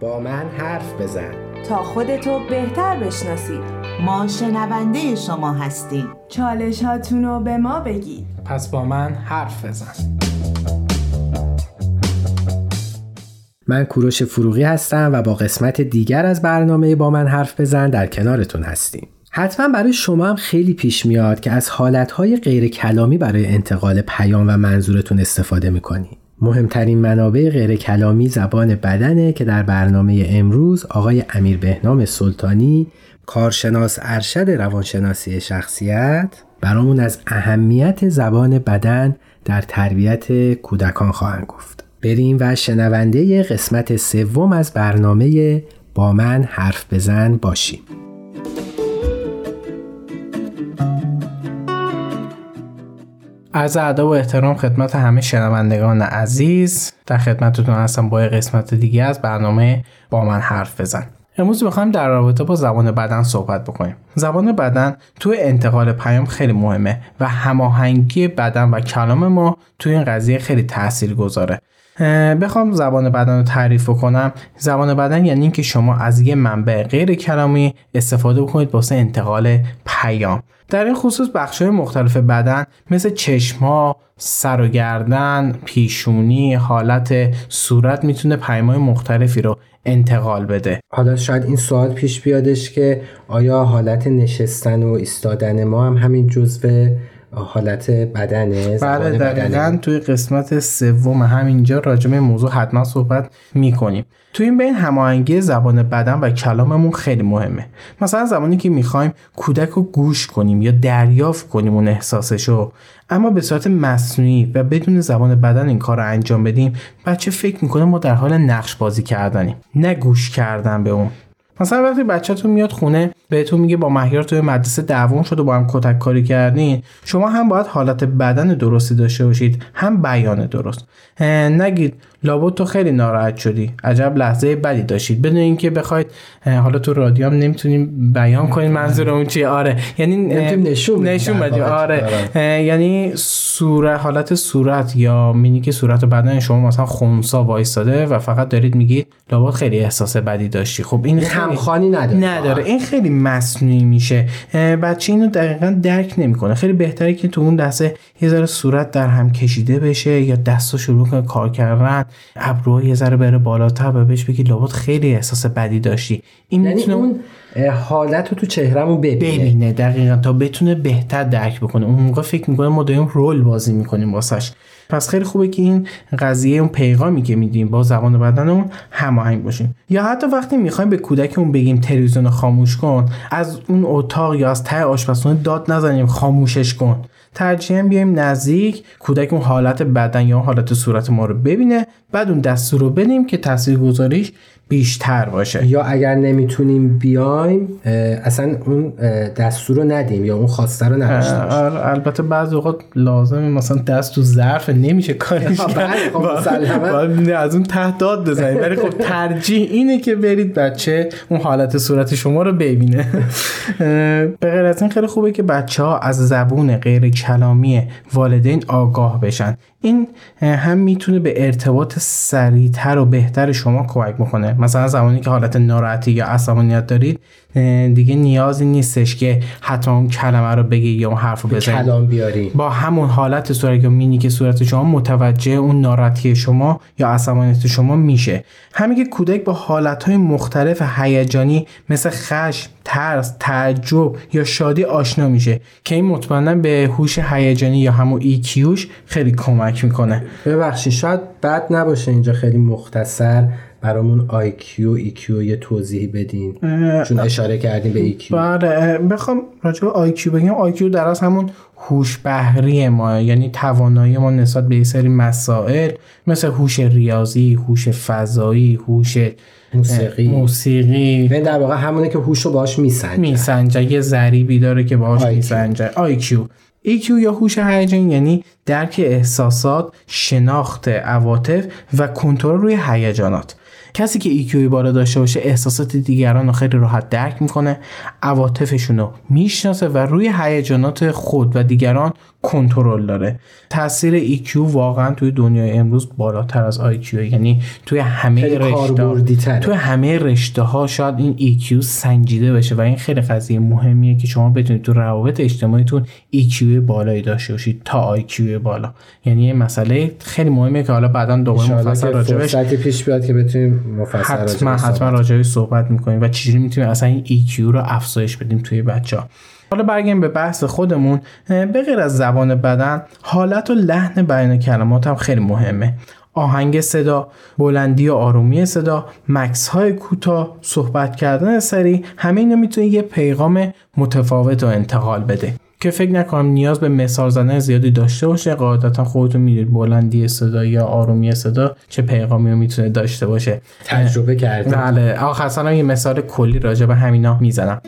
با من حرف بزن تا خودتو بهتر بشناسید. ما شنونده شما هستیم. چالش هاتونو به ما بگید. پس با من حرف بزن. من کوروش فروقی هستم و با قسمت دیگر از برنامه با من حرف بزن در کنارتون هستیم. حتما برای شما هم خیلی پیش میاد که از حالتهای غیر کلامی برای انتقال پیام و منظورتون استفاده میکنی. مهمترین منابع غیر کلامی زبان بدنه که در برنامه امروز آقای امیر بهنام سلطانی، کارشناس ارشد روانشناسی شخصیت، برامون از اهمیت زبان بدن در تربیت کودکان خواهند گفت. بریم و شنونده قسمت سوم از برنامه با من حرف بزن باشیم. عرض ادب و احترام خدمت همه شنوندگان عزیز، در خدمتتون هستم با قسمت دیگه از برنامه با من حرف بزن. امروز می‌خوایم در رابطه با زبان بدن صحبت بکنیم. زبان بدن توی انتقال پیام خیلی مهمه و هماهنگی بدن و کلام ما توی این قضیه خیلی تاثیرگذاره. بخوام زبان بدن رو تعریف کنم، زبان بدن یعنی اینکه شما از یه منبع غیر کلامی استفاده بکنید واسه انتقال پیام. در این خصوص بخش‌های مختلف بدن مثل چشم‌ها، سر و گردن، پیشونی، حالت صورت میتونه پیام‌های مختلفی رو انتقال بده. حالا شاید این سوال پیش بیادش که آیا حالت نشستن و ایستادن ما هم همین جزو حالت بدنه؟ بله، دقیقاً توی قسمت سوم همینجا راجع به موضوع حتما صحبت می‌کنیم. توی این بین هماهنگی زبان بدن و کلاممون خیلی مهمه. مثلا زمانی که می‌خوایم کودک رو گوش کنیم یا دریافت کنیم اون احساسشو، اما به صورت مصنوعی و بدون زبان بدن این کار رو انجام بدیم، بچه فکر می‌کنه ما در حال نقش بازی کردنیم، نه گوش کردن به اون. مثلا وقتی بچه‌تون میاد خونه بهتون میگه با مهیار توی مدرسه دعوام شد و با هم کتک کاری کردین، شما هم باید حالت بدن درستی داشته باشید، هم بیان درست. نگید لابد تو خیلی ناراحت شدی، عجب لحظه بدی داشتید، بدون اینکه بخواید. حالا تو رادیو هم نمیتونیم بیان کنیم منظور اون چیه. آره یعنی نشون بدیم. آره یعنی حالت صورت یا مینی که صورت و بدن شما مثلا خونسا وایساده و فقط دارید میگید لابد خیلی احساس بدی داشتی. خب این همخوانی نداره. این خیلی مصنوعی میشه، بچه اینو دقیقاً درک نمیکنه. خیلی بهتره که تو اون دسته یه ذره صورت در هم کشیده بشه یا دست‌ها شروع کنه کار کردن، ابروها یه ذره بره بالاتر و بهش بگی لابد خیلی احساس بدی داشتی. این میتونه اون حالت رو تو چهرهمو ببینه دقیقاً تا بتونه بهتر درک بکنه. اون موقع فکر میکنه ما داریم رول بازی میکنیم واسش. پس خیلی خوبه که این قضیه اون پیغامی که میدیم با زبان و بدنمون هماهنگ باشیم. یا حتی وقتی میخوایم به کودکمون بگیم تلویزیون خاموش کن، از اون اتاق یا از ته آشپزخونه داد نزنیم خاموشش کن. ترجیحاً بیایم نزدیک کودک اون حالت بدن یا حالت صورت ما رو ببینه، بعد اون دستور رو بدیم که تاثیرگذاریش بیشتر باشه. یا اگر نمیتونیم بیایم اصلا اون دستور رو ندیم یا اون خواسته رو نداشته باشه. البته بعضی اوقات لازمه، مثلا دست تو ظرف نمیشه کاریش کرد، باید از اون ته داد بزنید، ولی خب ترجیح اینه که برید بچه اون حالت صورت شما رو ببینه. به غیر از این خیلی خوبه که بچه‌ها از زبون غیر کلامی والدین آگاه بشن. این هم میتونه به ارتباط سریعتر و بهتر شما کمک میکنه. مثلا زمانی که حالت ناراحتی یا عصبانیت دارید دیگه نیازی نیستش که حتما اون کلمه رو بگی یا اون حرف رو بزنی، کلام بیاری. با همون حالت صورت یا مینی که صورت شما متوجه اون ناراحتی شما یا عصبانیت شما میشه. همین که کودک با حالت‌های مختلف هیجانی مثل خشم، ترس، تعجب یا شادی آشنا میشه که این مطمئنا به هوش هیجانی یا همون ایکیوش خیلی کمک میکنه. ببخشید شاید بد نباشه اینجا خیلی مختصر برامون IQ و EQ یه توضیحی بدین، چون اشاره کردیم به EQ. بله، بخوام راجع به IQ بگم، IQ در اصل همون هوش بحری ما، یعنی توانایی ما نسبت به یه سری مسائل مثل هوش ریاضی، هوش فضایی، هوش موسیقی. در واقع همونه که هوش رو باهاش میسنجه، یه ضریبی داره که باهاش میسنجه. IQ یا هوش هیجانی یعنی درک احساسات، شناخت عواطف و کنترل روی هیجانات. کسی که EQ بالا داشته باشه احساسات دیگران رو خیلی راحت درک میکنه، عواطفشون رو میشناسه و روی هیجانات خود و دیگران کنترل داره. تاثیر ایکیو واقعا توی دنیای امروز بالاتر از آیکیو، یعنی توی همه رشته، توی همه رشته ها شاید این ایکیو سنجیده بشه و این خیلی قضیه مهمیه که شما بتونید تو روابط اجتماعیتون ایکیو بالایی داشته باشید تا آیکیو بالا. یعنی این مسئله خیلی مهمه که حالا بعداً دوباره مفصل راجعش فرصتی پیش بیاد که بتونیم مفصل حتما راجعش صحبت می‌کنیم و چجوری می‌تونیم اصلا این ایکیو رو افزایش بدیم توی بچه‌ها. حالا برگردیم به بحث خودمون. به غیر از زبان بدن، حالت و لحن بیان کلمات هم خیلی مهمه. آهنگ صدا، بلندی و آرومی صدا، مکث‌های کوتاه، صحبت کردن سریع، همه اینا میتونه یه پیغام متفاوت رو انتقال بده که فکر نکنم نیاز به مثال زدن زیادی داشته باشه. قاعدتا خودتون میدید بلندی صدا یا آرومی صدا چه پیغامی رو میتونه داشته باشه. تجربه کردم. بله، آخرساً یه مثال کلی راجع به همینا میزنم.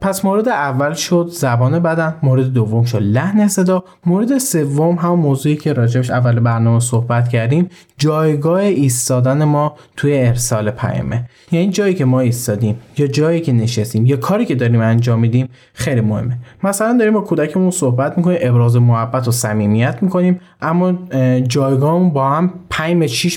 پس مورد اول شد زبان بدن، مورد دوم شد لحن صدا، مورد سوم هم موضوعی که راجبش اول برنامه صحبت کردیم، جایگاه ایستادن ما توی ارسال پیامه. یعنی جایی که ما ایستادیم یا جایی که نشستیم یا کاری که داریم انجام میدیم خیلی مهمه. مثلا داریم با کودکمون صحبت میکنیم، ابراز محبت و صمیمیت میکنیم، اما جایگاهمون با هم 5-6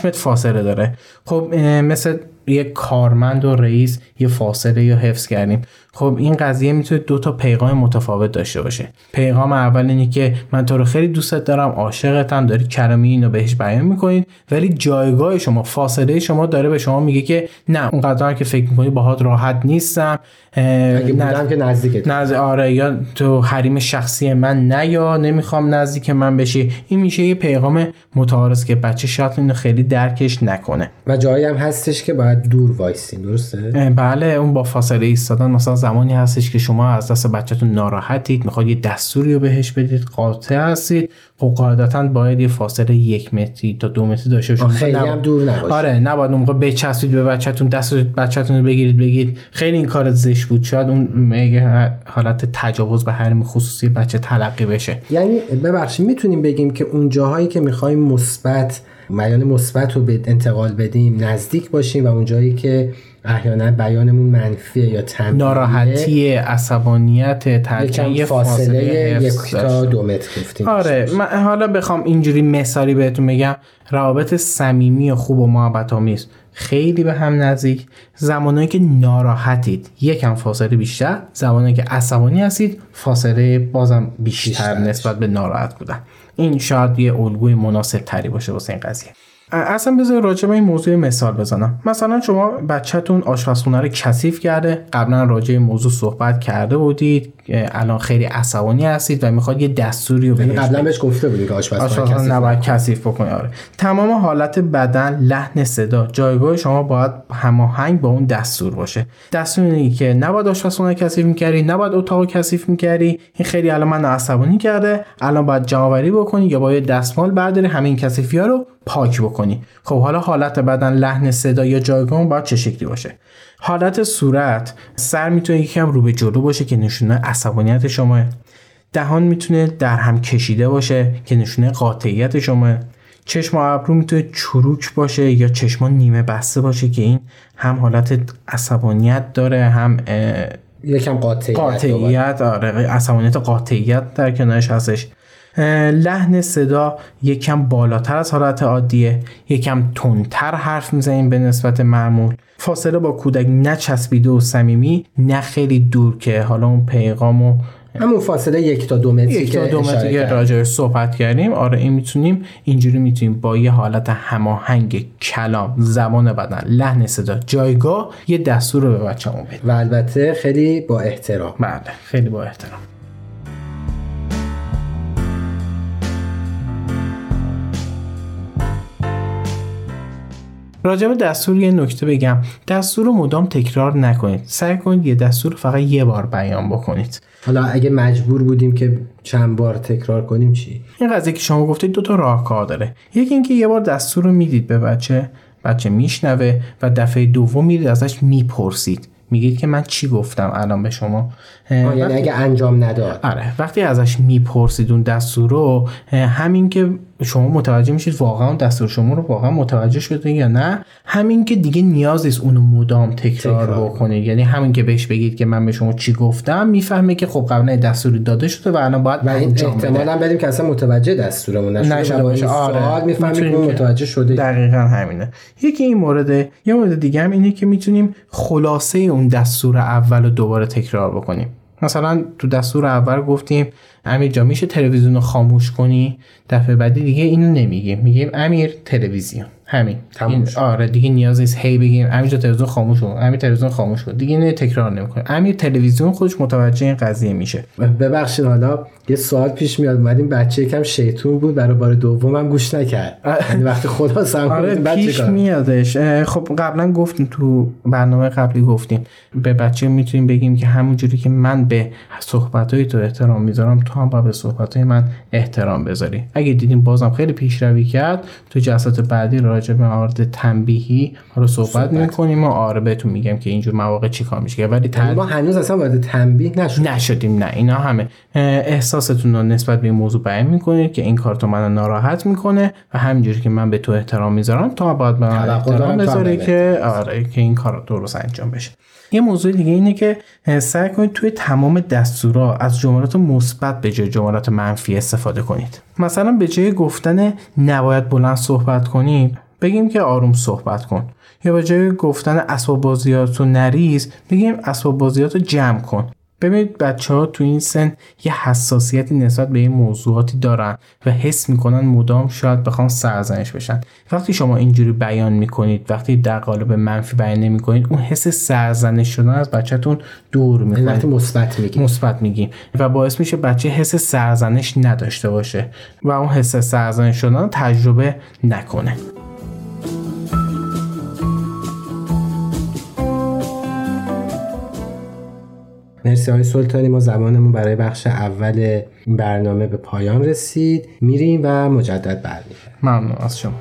متر فاصله داره. خب مثلا یک کارمند و رئیس یه فاصله یا حفظ کردیم. خب این قضیه میتونه 2 تا پیغام متفاوت داشته باشه. پیغام اول اینه که من تو رو خیلی دوست دارم، عاشقتم، داری کلامی اینو بهش بیان میکنید، ولی جایگاه شما، فاصله شما داره به شما میگه که نه، اونقدر که فکر میکنی باهات راحت نیستم، اگه بودم که نزدیکت، آره، یا تو حریم شخصی من نه، یا نمیخوام نزدیک من بشی. این میشه یه پیغام متعارض که بچه شاید اینو خیلی درکش نکنه. و جایی هم هستش که باید دور وایسین، درسته؟ بله، اون با فاصله ایستادن مثلا زمانی هستش که شما از دست بچه‌تون ناراحتید، میخواید یه دستوری رو بهش بدید، قاطع هستید، خب قاعدتاً باید یه فاصله 1 متری تا 2 متری داشته باشید. خیلی هم دور نباشید. آره، نباید اون موقع بچسبید به بچه‌تون، دست بچه‌تون رو بگیرید. خیلی این کار زشت بود. شاید اون حالت تجاوز به حریم خصوصی بچه تلقی بشه. یعنی ببخشید، میتونیم بگیم که اون جاهایی که می‌خوایم مثبت، بیان مثبت رو به انتقال بدیم نزدیک باشیم و اون جایی که احیانا بیانمون منفیه یا تنبیه، ناراحتی، عصبانیت، ترجیح فاصله 1 تا 2 متر گفتیم. آره، من حالا بخوام اینجوری مثالی بهتون بگم، روابط صمیمی و خوب و محبت‌آمیز خیلی به هم نزدیک، زمانی که ناراحتید یکم فاصله بیشتر، زمانی که عصبانی هستید فاصله بازم بیشتر نسبت به ناراحت بودن. این شاید یه الگوی مناسب تری باشه واسه این قضیه. اصلا بذار راجع به این موضوع مثال بزنم. مثلا شما بچه‌تون آشپزخونه رو کثیف کرده، قبلا راجع به موضوع صحبت کرده بودید، الان خیلی عصبانی هستید و میخواد یه دستوری رو بهش بدید. قبلا بهش گفته بودید که آشپزخونه نباید کثیف بکنید. آره، تمام حالت بدن، لحن صدا، جایگاه شما باید هماهنگ با اون دستور باشه. دستوری که نباید آشپزخونه کثیف می‌کردی، نباید اتاقو کثیف می‌کردی، این خیلی الان منو عصبانی کرده، الان باید جمع‌آوری بکنی یا باید دستمال برداری همین کثیفی‌ها رو پاک بکنی. خب حالا حالت بدن، لحن صدا یا جایگاه باید چه شکلی باشه؟ حالت صورت، سر میتونه یکم رو به جلو باشه که نشونه عصبانیت شماه. دهان میتونه در هم کشیده باشه که نشونه قاطعیت شماه. چشم و ابرو میتونه چروک باشه یا چشمان نیمه بسته باشه که این هم حالت عصبانیت داره، هم یکم قاطعیت. آره، عصبانیت و قاطعیت در کنارش هستش. لحن صدا یکم بالاتر از حالت عادیه، یکم تندتر حرف میزنیم به نسبت معمول. فاصله با کودک نه چسبیده و صمیمی، نه خیلی دور که حالا اون پیغامو، همون فاصله 1 تا 2 متری که راجعش صحبت کردیم. آره، این میتونیم اینجوری میتونیم با یه حالت هماهنگ کلام، زبان بدن، لحن صدا، جایگاه یه دستور رو به بچه‌مون بدیم و البته خیلی با احترام. بله، خیلی با احترام. راجع به دستور یه نکته بگم. دستور رو مدام تکرار نکنید. سعی کنید یه دستور فقط یه بار بیان بکنید. حالا اگه مجبور بودیم که چند بار تکرار کنیم چی؟ این قضیه که شما گفتید دو تا راهکار داره. یکی اینکه یه بار دستور رو میدید به بچه میشنوه و دفعه دوم میرید ازش میپرسید. میگید که من چی گفتم الان به شما؟ یعنی اگه انجام نداد. آره، وقتی ازش میپرسید اون دستور رو، همین که شما متوجه میشید واقعا دستور شما رو واقعا متوجه شدید یا نه، همین که دیگه نیاز نیست اونو مدام تکرار بکنید. یعنی همین که بهش بگید که من به شما چی گفتم، میفهمه که خب قبلا دستوری داده شده و الان باید احتمالاً بدیم که اصلا متوجه دستورمون نشده باشه. آره، میفهمید که متوجه شده. دقیقاً همینه. یکی این مورد. یه مورد دیگه هم اینه که میتونیم خلاصه اون دستور اول رو دوباره تکرار بکنیم. مثلا تو دستور اول گفتیم امیر جا میشه تلویزیون رو خاموش کنی، دفعه بعدی دیگه اینو نمیگیم، میگیم امیر تلویزیون، همین تموم شد. آره دیگه نیاز نیست هی بگیم امیر جا تلویزیون خاموش کن، امیر تلویزیون خاموش کن، دیگه اینو تکرار نمیکنیم. امیر تلویزیون خودش متوجه این قضیه میشه. ببخشید حالا یه سوال پیش میاد، اومدیم بچه یکم شیطون بود برای بار دومم گوش نکرد، یعنی وقتی خدا سم کنید بچه کار میادش. خب قبلا گفتیم تو برنامه قبلی گفتیم به بچه میتونیم بگیم که همونجوری که من به صحبتای تو احترام میذارم تو هم به صحبتای من احترام بذاری. اگه دیدیم بازم خیلی پیشروی کرد، تو جلسات بعدی راجع به موارد تنبیهی رو صحبت می‌کنیم و آره بهتون میگم که اینجور مواقع چیکار میشه. ولی ما هنوز اصلا وارد تنبیه نشدیم. نه، اینا همه احساستون رو نسبت به این موضوع بیان می‌کنید که این کار تو منو ناراحت می‌کنه و همینجوری که من به تو احترام میذارم تو هم باید به من احترام بذاری که آره که این کار درست انجام بشه. یه موضوع دیگه اینه که سعی کنید توی تمام دستورا از جملات مثبت به جای جملات منفی استفاده کنید. مثلا به جای گفتن نباید بلند صحبت کنیم، بگیم که آروم صحبت کن. یا به جای گفتن اسباب بازیاتو نریز، بگیم اسباب بازیاتو جمع کن. ببینید بچه‌ها تو این سن یه حساسیتی نسبت به این موضوعاتی دارن و حس میکنن مدام شاید بخوام سرزنش بشن. وقتی شما اینجوری بیان میکنید، وقتی در قالب منفی بیان نمیکنید، اون حس سرزنش شدن از بچه‌تون دور میکنید. وقتی مثبت میگیم و باعث میشه بچه حس سرزنش نداشته باشه و اون حس سرزنش شدن رو تجربه نکنه. مرسی آقای سلطانی، ما زمانمون برای بخش اول این برنامه به پایان رسید. میریم و مجدد برمیگردیم. ممنون از شما.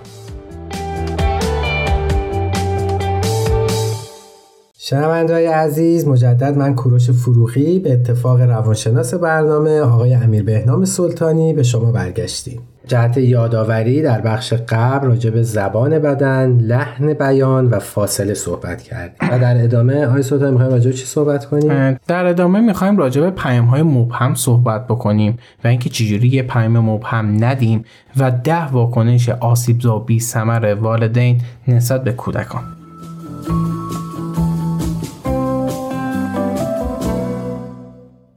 شنونده‌های عزیز، مجدد من کوروش فروقی به اتفاق روانشناس برنامه آقای امیر بهنام سلطانی به شما برگشتیم. جهت یادآوری در بخش قبل راجع به زبان بدن، لحن بیان و فاصله صحبت کردیم و در ادامه آقای سلطانی می‌خوایم راجع به چی صحبت کنیم؟ در ادامه می‌خوایم راجع به پیام‌های مبهم صحبت بکنیم و اینکه چجوری یه پیام مبهم ندیم و 10 واکنش آسیب‌زا و بی‌ثمر والدین نسبت به کودکان.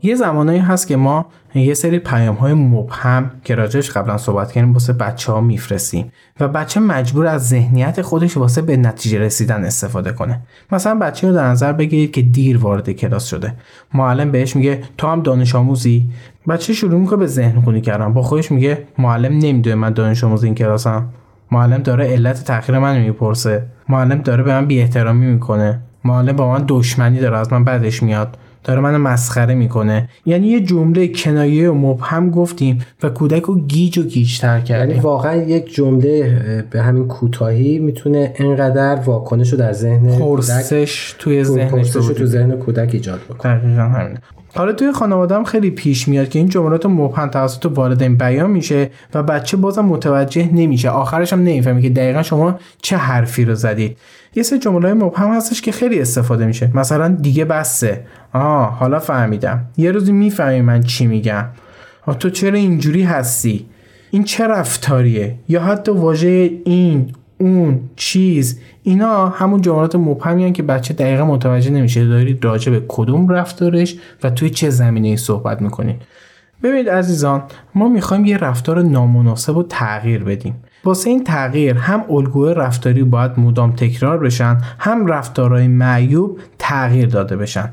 یه زمانایی هست که ما یه سری پیام‌های مبهم که راجعش قبلا صحبت کردیم واسه بچه‌ها میفرستیم و بچه مجبور از ذهنیت خودش واسه به نتیجه رسیدن استفاده کنه. مثلا بچه رو در نظر بگیرید که دیر وارد کلاس شده. معلم بهش میگه تو هم دانش آموزی؟ بچه شروع میکنه به ذهن خونی کردن. با خودش میگه معلم نمیدونه من دانش آموز این کلاسم. معلم داره علت تأخیر منو میپرسه. معلم داره به من بی‌احترامی میکنه. معلم با من دشمنی داره، از من بدش میاد. داره منو مسخره میکنه. یعنی یه جمله کنایه و مبهم گفتیم و کودک رو گیج و گیج‌تر کردیم. یعنی واقعا یک جمله به همین کوتاهی میتونه انقدر واکنش رو در ذهن پرسش توی ذهن کودک ایجاد بکنه. دقیقاً همین. حالا توی خانواده هم خیلی پیش میاد که این جملات مبهم توسط والدین بیان میشه و بچه بازم متوجه نمیشه. آخرش هم نمیفهمه که دقیقاً شما چه حرفی رو زدید. یه سری جمله‌های مبهم هستش که خیلی استفاده میشه. مثلا دیگه بسه. حالا فهمیدم. یه روزی میفهمی من چی میگم. تو چرا اینجوری هستی؟ این چه رفتاریه؟ یا حتی واژه این، اون، چیز، اینا همون جملات مبهمیان که بچه دقیقا متوجه نمیشه دارید راجع به کدوم رفتارش و توی چه زمینه‌ای صحبت میکنید. ببینید عزیزان، ما میخوایم یه رفتار نامناسب رو تغییر بدیم. واسه این تغییر هم الگوی رفتاری باید مدام تکرار بشن، هم رفتارهای معیوب تغییر داده بشن.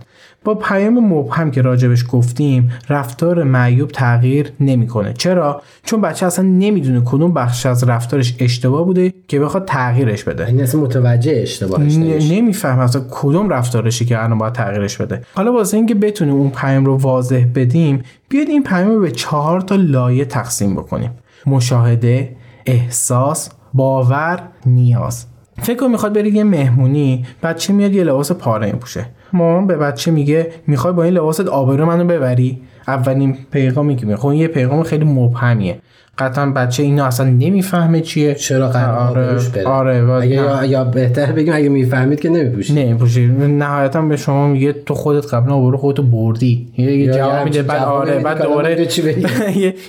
با پیام مبهم که راجبش گفتیم رفتار معیوب تغییر نمیکنه. چرا؟ چون بچه اصلا نمیدونه کدوم بخش از رفتارش اشتباه بوده که بخواد تغییرش بده. این اصلا متوجه اشتباهش نمیشه. نمیفهمه اصلا کدوم رفتارشی که الان باید تغییرش بده. حالا واسه اینکه بتونیم اون پیام رو واضح بدیم، بیاید این پیام رو به 4 لایه تقسیم بکنیم. مشاهده، احساس، باور، نیاز. فکر کنم میخواد برید یه مهمونی، بچه میاد یه لباس پاره میپوشه. مامان به بچه میگه میخوای با این لباست آبرو منو ببری؟ اولین پیغامی که میاد، خب یه پیغام خیلی مبهمیه. قطعا بچه اینو اصلا نمیفهمه چیه، چرا قرار آبروش بره. آره یا بهتر بگیم اگه میفهمید که نمیپوشی. نهایتا به شما میگه تو خودت قبلا آبرو خودت بردی. یه جواب میده، بعد دوباره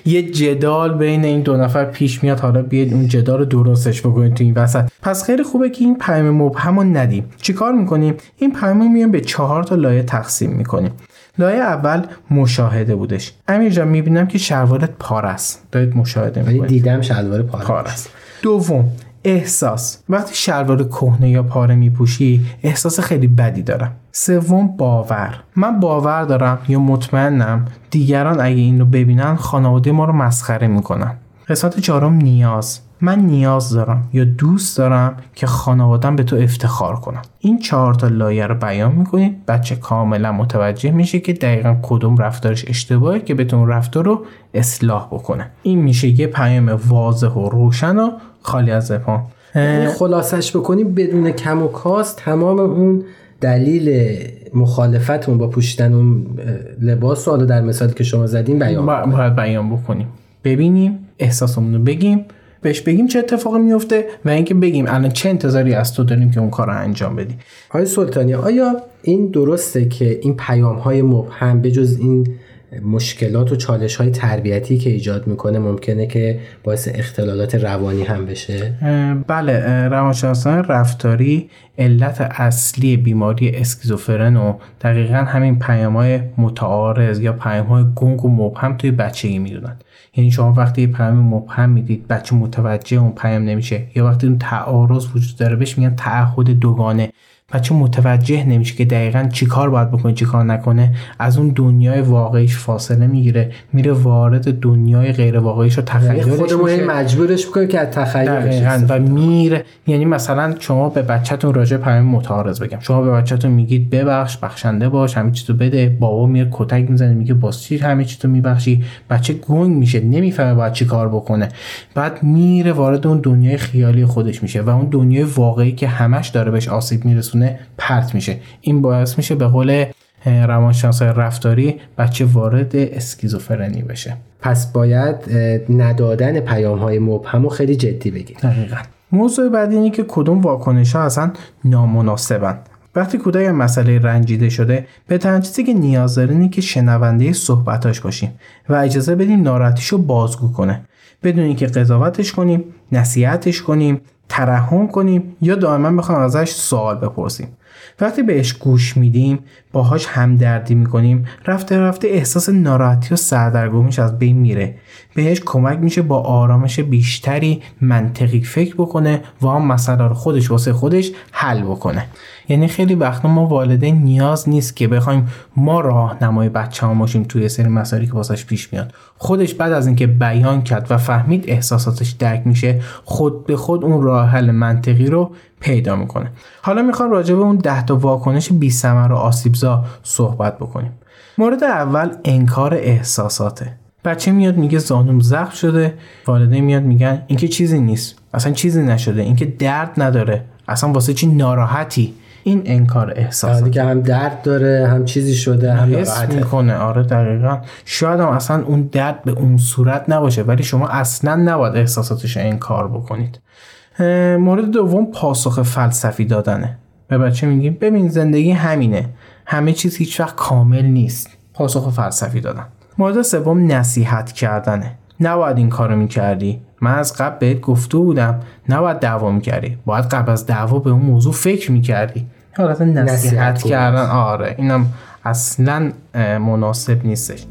یه جدال بین این دو نفر پیش میاد. حالا بیاید اون جدال رو درستش بکنید تو این وسط. پس خیلی خوبه که این پیام مبهمو ندیم. چیکار میکنیم؟ این پیامو میام به 4 لایه تقسیم میکنیم. لایه اول مشاهده بودش. امیر جان میبینم که شلوارت پاره است. دارید مشاهده میکنید. دیدم شلوار پاره است. دوم، احساس. وقتی شلوار کهنه یا پاره میپوشی احساس خیلی بدی دارم. سوم، باور. من باور دارم یا مطمئنم دیگران اگه این رو ببینن خانواده ما رو مسخره میکنن. قسمت 4، نیاز. من نیاز دارم یا دوست دارم که خانواده‌ام به تو افتخار کنن. این 4 لایه رو بیان می‌کنید. بچه کاملا متوجه میشه که دقیقاً کدوم رفتارش اشتباهه که بتون رفتار رو اصلاح بکنه. این میشه یه پیام واضح و روشن و خالی از ابهام. خلاصش بکنیم بدون کم و کاست تمام اون دلیل مخالفتمون با پوشیدن اون لباس رو در مثالی که شما زدین بیان بکنیم. ببینیم، احساسمون رو بگیم، بهش بگیم چه اتفاقی میفته و اینکه بگیم الان چه انتظاری از تو داریم که اون کار رو انجام بدی. آقای سلطانی، آیا این درسته که این پیام‌های مبهم به جز این مشکلات و چالش‌های تربیتی که ایجاد می‌کنه ممکنه که باعث اختلالات روانی هم بشه؟ بله، روانشناسان رفتاری علت اصلی بیماری اسکیزوفرن و دقیقاً همین پیام‌های متعارض یا پیام‌های گنگ و مبهم توی بچگی می‌دونن. یعنی شما وقتی یه پیام مبهم میدید بچه متوجه اون پیام نمیشه، یا وقتی اون تعارض وجود داره بهش میگن تعهد دوگانه، بچه متوجه نمیشه که دقیقاً چی کار باید بکنه چی کار نکنه، از اون دنیای واقعیش فاصله میگیره، میره وارد دنیای غیر واقعیش و تخیلش میشه. خودمون مجبورش میکنه که از تخیلش و میره. یعنی مثلا شما به بچه‌تون راجع پیام متعارض بگم، شما به بچه‌تون میگید ببخش، بخشنده باش، همه چیزو بده، بابا میره کتک میزنه میگه باز چی همه چیزو میبخشی، بچه گنگ میشه، نمیفهمه باید چی کار بکنه، بعد میره وارد اون دنیای خیالی خودش میشه و اون دنیای واقعی که همش داره بهش آسیب میرسونه پرت میشه. این باعث میشه به قول روانشناسای رفتاری بچه وارد اسکیزوفرنی بشه. پس باید ندادن پیام‌های مبهم رو خیلی جدی بگیریم. دقیقاً. موضوع بعدی اینه که کدوم واکنش‌ها اصلا نامناسبند. وقتی کودک از مسئله رنجیده شده، به تنها چیزی که نیاز داره اینه که شنونده صحبتاش باشیم و اجازه بدیم ناراحتیشو بازگو کنه، بدون اینکه قضاوتش کنیم، نصیحتش کنیم، ترحم کنیم یا دائما بخوایم ازش سوال بپرسیم. وقتی بهش گوش میدیم، باهاش همدردی میکنیم، رفته رفته احساس ناراحتی و سردرگمیش از بین میره. بهش کمک میشه با آرامش بیشتری منطقی فکر بکنه و هم مسئله رو خودش واسه خودش حل بکنه. یعنی خیلی وقتا ما والدین نیاز نیست که بخوایم ما راهنمای بچه‌مون باشیم توی سری مسائلی که واسش پیش میاد. خودش بعد از اینکه بیان کرد و فهمید احساساتش درک میشه، خود به خود اون راه حل منطقی رو پیدا میکنه. حالا میخوام راجع به اون 10 واکنش بی‌ثمر و آسیب‌زا صحبت بکنیم. مورد اول، انکار احساساته. بچه میاد میگه زانوم زخم شده، والدین میاد میگن این که چیزی نیست، اصلا چیزی نشده، این که درد نداره، اصلا واسه چی ناراحتی. این انکار احساساته. دیگه هم درد داره، هم چیزی شده، هم ناراحت میکنه. آره دقیقاً. شاید هم اصلا اون درد به اون صورت نباشه، ولی شما اصلا نباید احساساتش انکار بکنید. مورد دوم، پاسخ فلسفی دادنه. به بچه میگیم ببین زندگی همینه، همه چیز هیچ وقت کامل نیست. پاسخ فلسفی دادن. مورد سوم، نصیحت کردنه. نباید این کارو میکردی، من از قبل بهت گفته بودم، نباید دعوا میکردی، باید قبل از دعوا به اون موضوع فکر میکردی. حالت نصیحت کردن. آره اینم اصلا مناسب نیستش.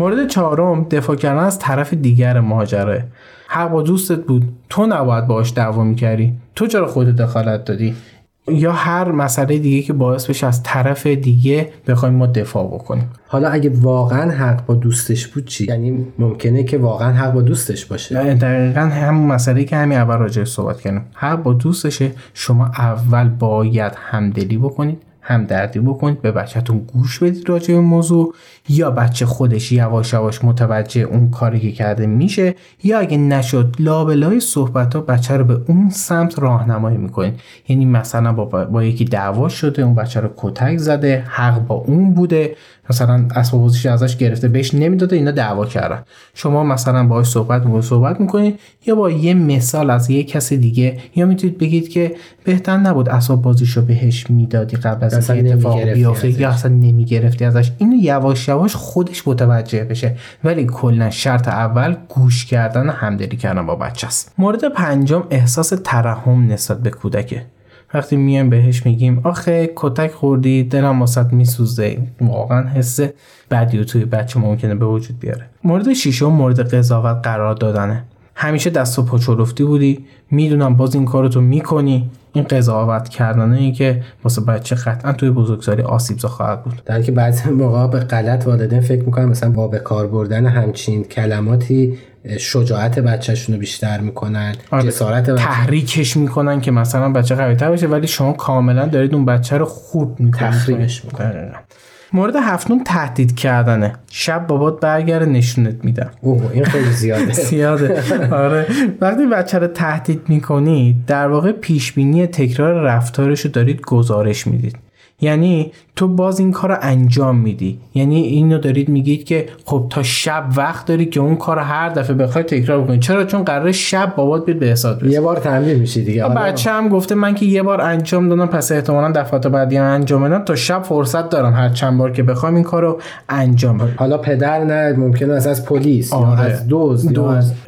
مورد چهارم دفاع کردن از طرف دیگر ماجرا. حق با دوستت بود، تو نباید باهاش دعوا می‌کردی، تو چرا خودت دخالت دادی؟ یا هر مسئله دیگه که باعث بشه از طرف دیگه بخوایم ما دفاع بکنیم. حالا اگه واقعا حق با دوستش بود چی؟ یعنی ممکنه که واقعا حق با دوستش باشه. دقیقاً همون مسئله که همین اول راجعش صحبت کردیم. حق با دوستشه، شما اول باید همدلی بکنید، همدردی بکنید، به بچه‌تون گوش بدید راجع به موضوع، یا بچه خودش یواش یواش متوجه اون کاری که کرده میشه، یا اگه نشد لابلای صحبت‌ها بچه رو به اون سمت راهنمایی میکنید. یعنی مثلا با یکی دعوا شده، اون بچه رو کتک زده، حق با اون بوده، مثلا اسباب بازیش ازش گرفته، بهش نمیداده، اینا دعوا کردن. شما مثلا باهاش صحبت میکنید، یا با یه مثال از یه کسی دیگه، یا میتونید بگید که بهتر نبود اسباب بازیشو بهش میدادی قبل از اینکه اتفاق بیفته، یا اصلا نمیگرفتی ازش. اینو یواش یواش خودش متوجه بشه، ولی کلا شرط اول گوش کردن و همدلی کردن با بچه است. مورد پنجم احساس ترحم نسبت به کودکه. وقتی میایم بهش میگیم آخه کتک خوردی، دلم واسهت میسوزه، واقعا حس بدی توی بچه ممکنه به وجود بیاره. مورد ششم مورد قضاوت قرار دادنه. همیشه دست و پا چلفتی بودی، میدونم باز این کارتو میکنی. این قضاوت کردنه که واسه بچه قطعا توی بزرگسالی آسیبزا خواهد بود. در که بعضی موقع به غلط والدین فکر میکنن، مثلا با به کار بردن همچین کلماتی شجاعت بچه‌شون رو بیشتر میکنن، جسارت بچه تحریکش میکنن که مثلا بچه قوی‌تر بشه، ولی شما کاملا دارید اون بچه رو خورد میکنید، تحریکش میکنن. مورد هفتم تهدید کردنه. شب بابات برگره نشونت میدم. اوه این خیلی زیاده. آره وقتی بچه رو تهدید میکنید، در واقع پیشبینی تکرار رفتارش رو دارید گزارش میدید. یعنی تو باز این کار رو انجام میدی، یعنی اینو دارید میگید که خب تا شب وقت داری که اون کار هر دفعه بخوای تکرار بکنی. چرا؟ چون قراره شب بابات بیاد به حساب برسه. یه بار تمرین میشه دیگه. بچه هم گفته من که یه بار انجام دادم، پس احتمالاً دفعات بعدی هم انجام بدم، تا شب فرصت دارم هر چند بار که بخوام این کارو انجام بدم. حالا پدر نه، ممکنه از پلیس یا از دزد.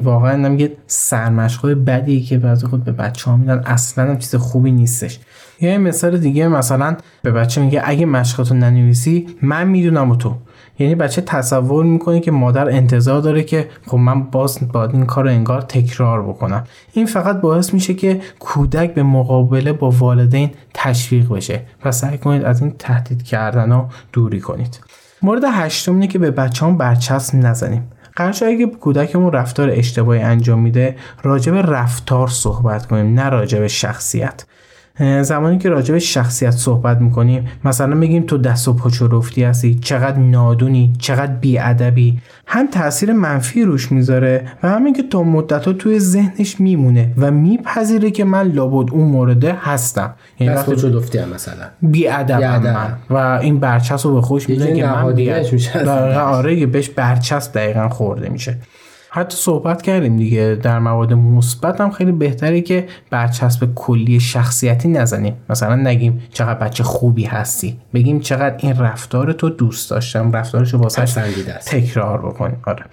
واقعا نمیگه سرمشقای بدی که بعضی خود به بچه‌ها میدن، اصلاً هم چیز خوبی نیستش. یه مثال دیگه، مثلا به بچه میگه اگه مشقتو ننویسی من میدونم و تو. یعنی بچه تصور میکنه که مادر انتظار داره که خب من باید این کار رو انگار تکرار بکنم. این فقط باعث میشه که کودک به مقابله با والدین تشویق بشه. پس سعی کنید از این تهدید کردن ها دوری کنید. مورد هشتم اینه که به بچه هم برچسب نزنیم. قراره اگه کودکمون رفتار اشتباهی انجام میده، راجع به رفتار صحبت کنیم، نه راجع به شخصیت. زمانی که راجع به شخصیت صحبت میکنیم، مثلا میگیم تو دست و پاچرفتی هستی، چقدر نادونی، چقدر بیادبی، هم تاثیر منفی روش میذاره و همین که تا مدت‌ها توی ذهنش میمونه و میپذیره که من لابد اون مورده هستم. یعنی دست پاچرفتی هم مثلا بیادبم و این برچسب رو به خوش میده که من بیادبم. آره بهش برچسب دقیقاً خورده میشه. حتی صحبت کردیم دیگه، در مواد مثبت هم خیلی بهتره که برچسب کلی شخصیتی نزنیم. مثلا نگیم چقدر بچه خوبی هستی، بگیم چقدر این رفتار تو دوست داشتم، رفتارشو واسش تکرار بکنیم. آره.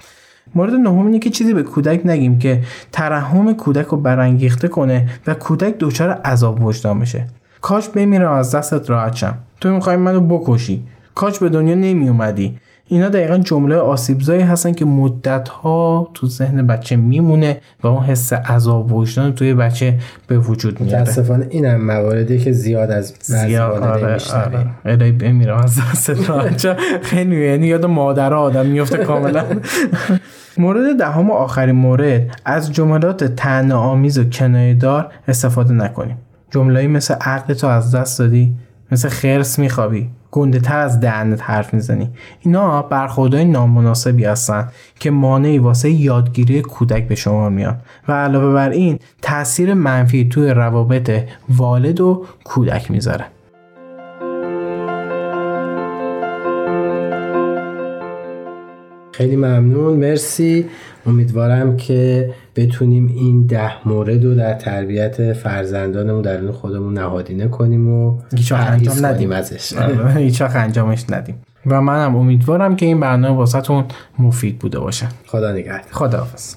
مورد نهم اینه که چیزی به کودک نگیم که ترحم کودک رو برانگیخته کنه و کودک دچار عذاب وجدان بشه. کاش بمیرم از دستت راحت شم، تو می‌خوای منو بکشی، کاش به دنیا نمیومدی. اینا دقیقاً جمله آسیبزایی هستن که مدت‌ها تو ذهن بچه میمونه و اون حس عذاب وجدان توی بچه به وجود میاره. متأسفانه اینم مواردی که زیاد از والدین میشنویم. الهی بمیرم از دست راحت. خیلی یعنی یاد مادر آدم میفته کاملا. مورد دهم و آخرین مورد، از جملات طعنه‌آمیز و کنایه‌دار استفاده نکنیم. جمله‌ای مثل عقلتو از دست دادی، مثل خرس میخوابی، گنده‌تر از دهنت حرف میزنی. اینا برخوردهای نامناسبی هستن که مانعی واسه یادگیری کودک به شما میاد و علاوه بر این تأثیر منفی توی روابط والد و کودک میذاره. خیلی ممنون، مرسی. امیدوارم که بتونیم این 10 مورد رو در تربیت فرزندانمون درون خودمون نهادینه کنیم و هیچ‌وقت ندیم ازش، هیچ‌وقت انجامش ندیم. و منم امیدوارم که این برنامه واسهتون مفید بوده باشه. خدا نگهدار. خداحافظ.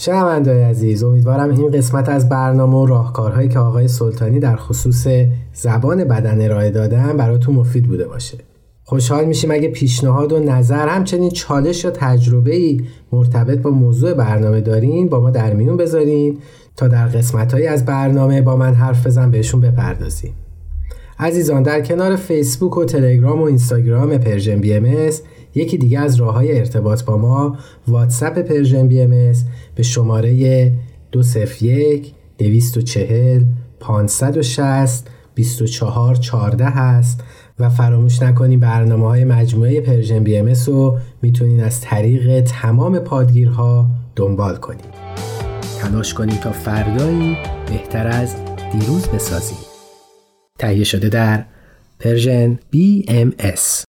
شنونده‌های عزیز، امیدوارم این قسمت از برنامه و راهکارهایی که آقای سلطانی در خصوص زبان بدن ارائه دادن براتون مفید بوده باشه. خوشحال میشیم اگه پیشنهاد و نظر همچنین چالش یا تجربه‌ای مرتبط با موضوع برنامه دارین با ما در میون بذارین تا در قسمت‌هایی از برنامه با من حرف بزن بهشون بپردازیم. عزیزان، در کنار فیسبوک و تلگرام و اینستاگرام پرژن بی امس، یکی دیگه از راه‌های ارتباط با ما واتساپ پرژن بی امس به شماره 201-240-560-2414 هست و فراموش نکنید برنامه‌های مجموعه پرژن بی امس رو میتونید از طریق تمام پادگیرها دنبال کنید. تلاش کنید تا فردایی بهتر از دیروز بسازید. تهیه شده در پرژن بی امس.